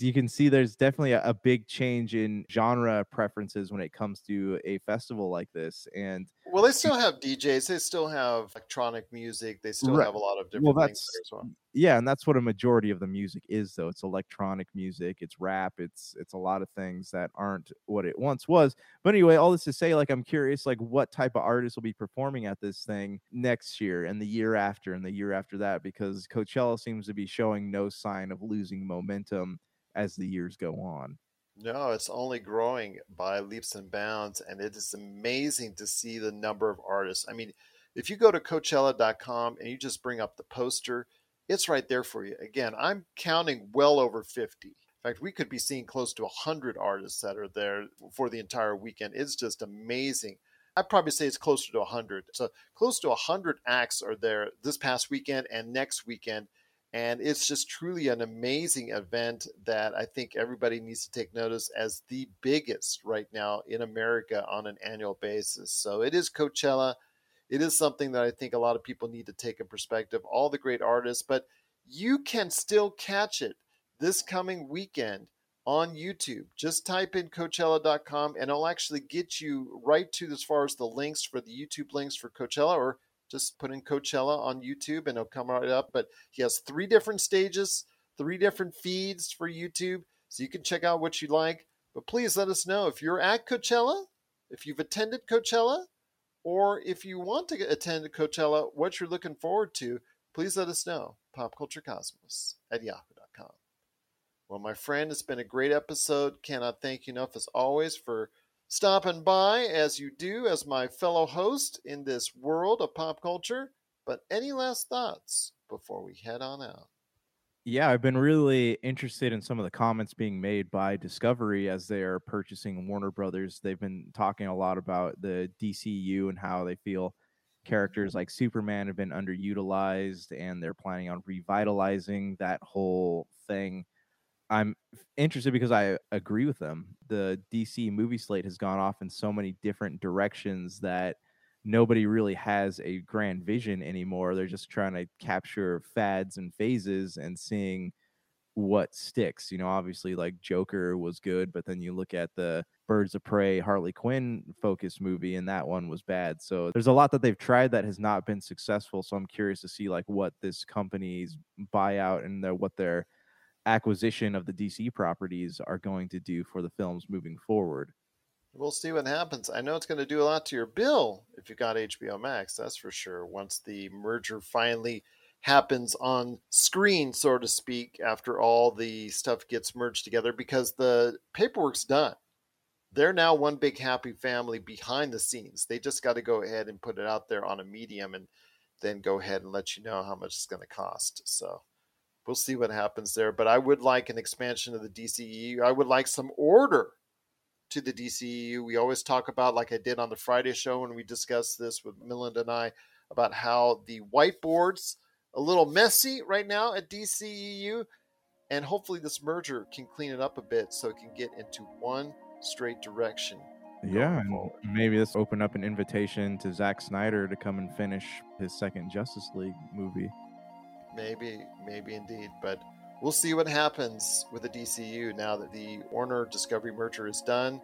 You can see there's definitely a big change in genre preferences when it comes to a festival like this. And well, they still have DJs, they still have electronic music, they still have a lot of different things there as well. Yeah, and that's what a majority of the music is, though. It's electronic music, it's rap, it's a lot of things that aren't what it once was. But anyway, all this to say, like, I'm curious, like, what type of artists will be performing at this thing next year and the year after and the year after that, because Coachella seems to be showing no sign of losing momentum as the years go on. No, it's only growing by leaps and bounds, and it is amazing to see the number of artists. I mean, if you go to Coachella.com and you just bring up the poster, it's right there for you. Again, I'm counting well over 50. In fact, we could be seeing close to 100 artists that are there for the entire weekend. It's just amazing. I'd probably say it's closer to 100. So close to 100 acts are there this past weekend and next weekend. And it's just truly an amazing event that I think everybody needs to take notice as the biggest right now in America on an annual basis. So it is Coachella. It is something that I think a lot of people need to take in perspective, all the great artists, but you can still catch it this coming weekend on YouTube. Just type in Coachella.com and it'll actually get you right to as far as the links for the YouTube links for Coachella, or just put in Coachella on YouTube and it'll come right up. But he has 3 different stages, 3 different feeds for YouTube. So you can check out what you like. But please let us know if you're at Coachella, if you've attended Coachella, or if you want to attend Coachella, what you're looking forward to, please let us know. PopCultureCosmos@yahoo.com. Well, my friend, it's been a great episode. Cannot thank you enough, as always, for stopping by as you do as my fellow host in this world of pop culture. But any last thoughts before we head on out? Yeah, I've been really interested in some of the comments being made by Discovery as they are purchasing Warner Brothers. They've been talking a lot about the DCEU and how they feel characters like Superman have been underutilized, and they're planning on revitalizing that whole thing. I'm interested because I agree with them. The DC movie slate has gone off in so many different directions that nobody really has a grand vision anymore. They're just trying to capture fads and phases and seeing what sticks. You know, obviously, like, Joker was good, but then you look at the Birds of Prey, Harley Quinn focused movie, and that one was bad. So there's a lot that they've tried that has not been successful. So I'm curious to see, like, what this company's buyout and what their acquisition of the DC properties are going to do for the films moving forward. We'll see what happens. I know it's going to do a lot to your bill if you've got HBO Max, that's for sure, once the merger finally happens on screen, so to speak, after all the stuff gets merged together, because the paperwork's done. They're now one big happy family behind the scenes. They just got to go ahead and put it out there on a medium and then go ahead and let you know how much it's going to cost. So we'll see what happens there, but I would like an expansion of the DCEU. I would like some order to the DCEU. We always talk about, like I did on the Friday show when we discussed this with Melinda and I, about how the whiteboard's a little messy right now at DCEU, and hopefully this merger can clean it up a bit so it can get into one straight direction. Yeah, and maybe this will open up an invitation to Zack Snyder to come and finish his second Justice League movie. Maybe indeed, but we'll see what happens with the DCU now that the Warner Discovery merger is done.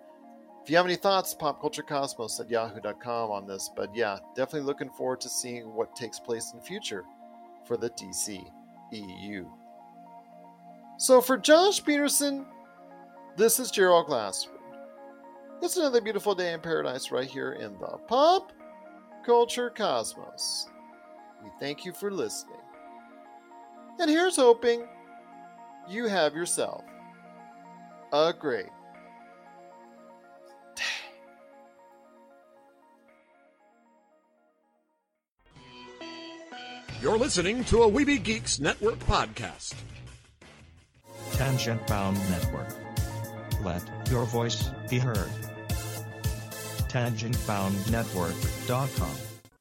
If you have any thoughts, popculturecosmos@yahoo.com on this, but yeah, definitely looking forward to seeing what takes place in the future for the DCEU. DCEU. So for Josh Peterson, this is Gerald Glassman. It's another beautiful day in paradise right here in the Pop Culture Cosmos. We thank you for listening. And here's hoping you have yourself a great day. You're listening to a Weeby Geeks Network podcast. Tangent Bound Network. Let your voice be heard. TangentBoundNetwork.com.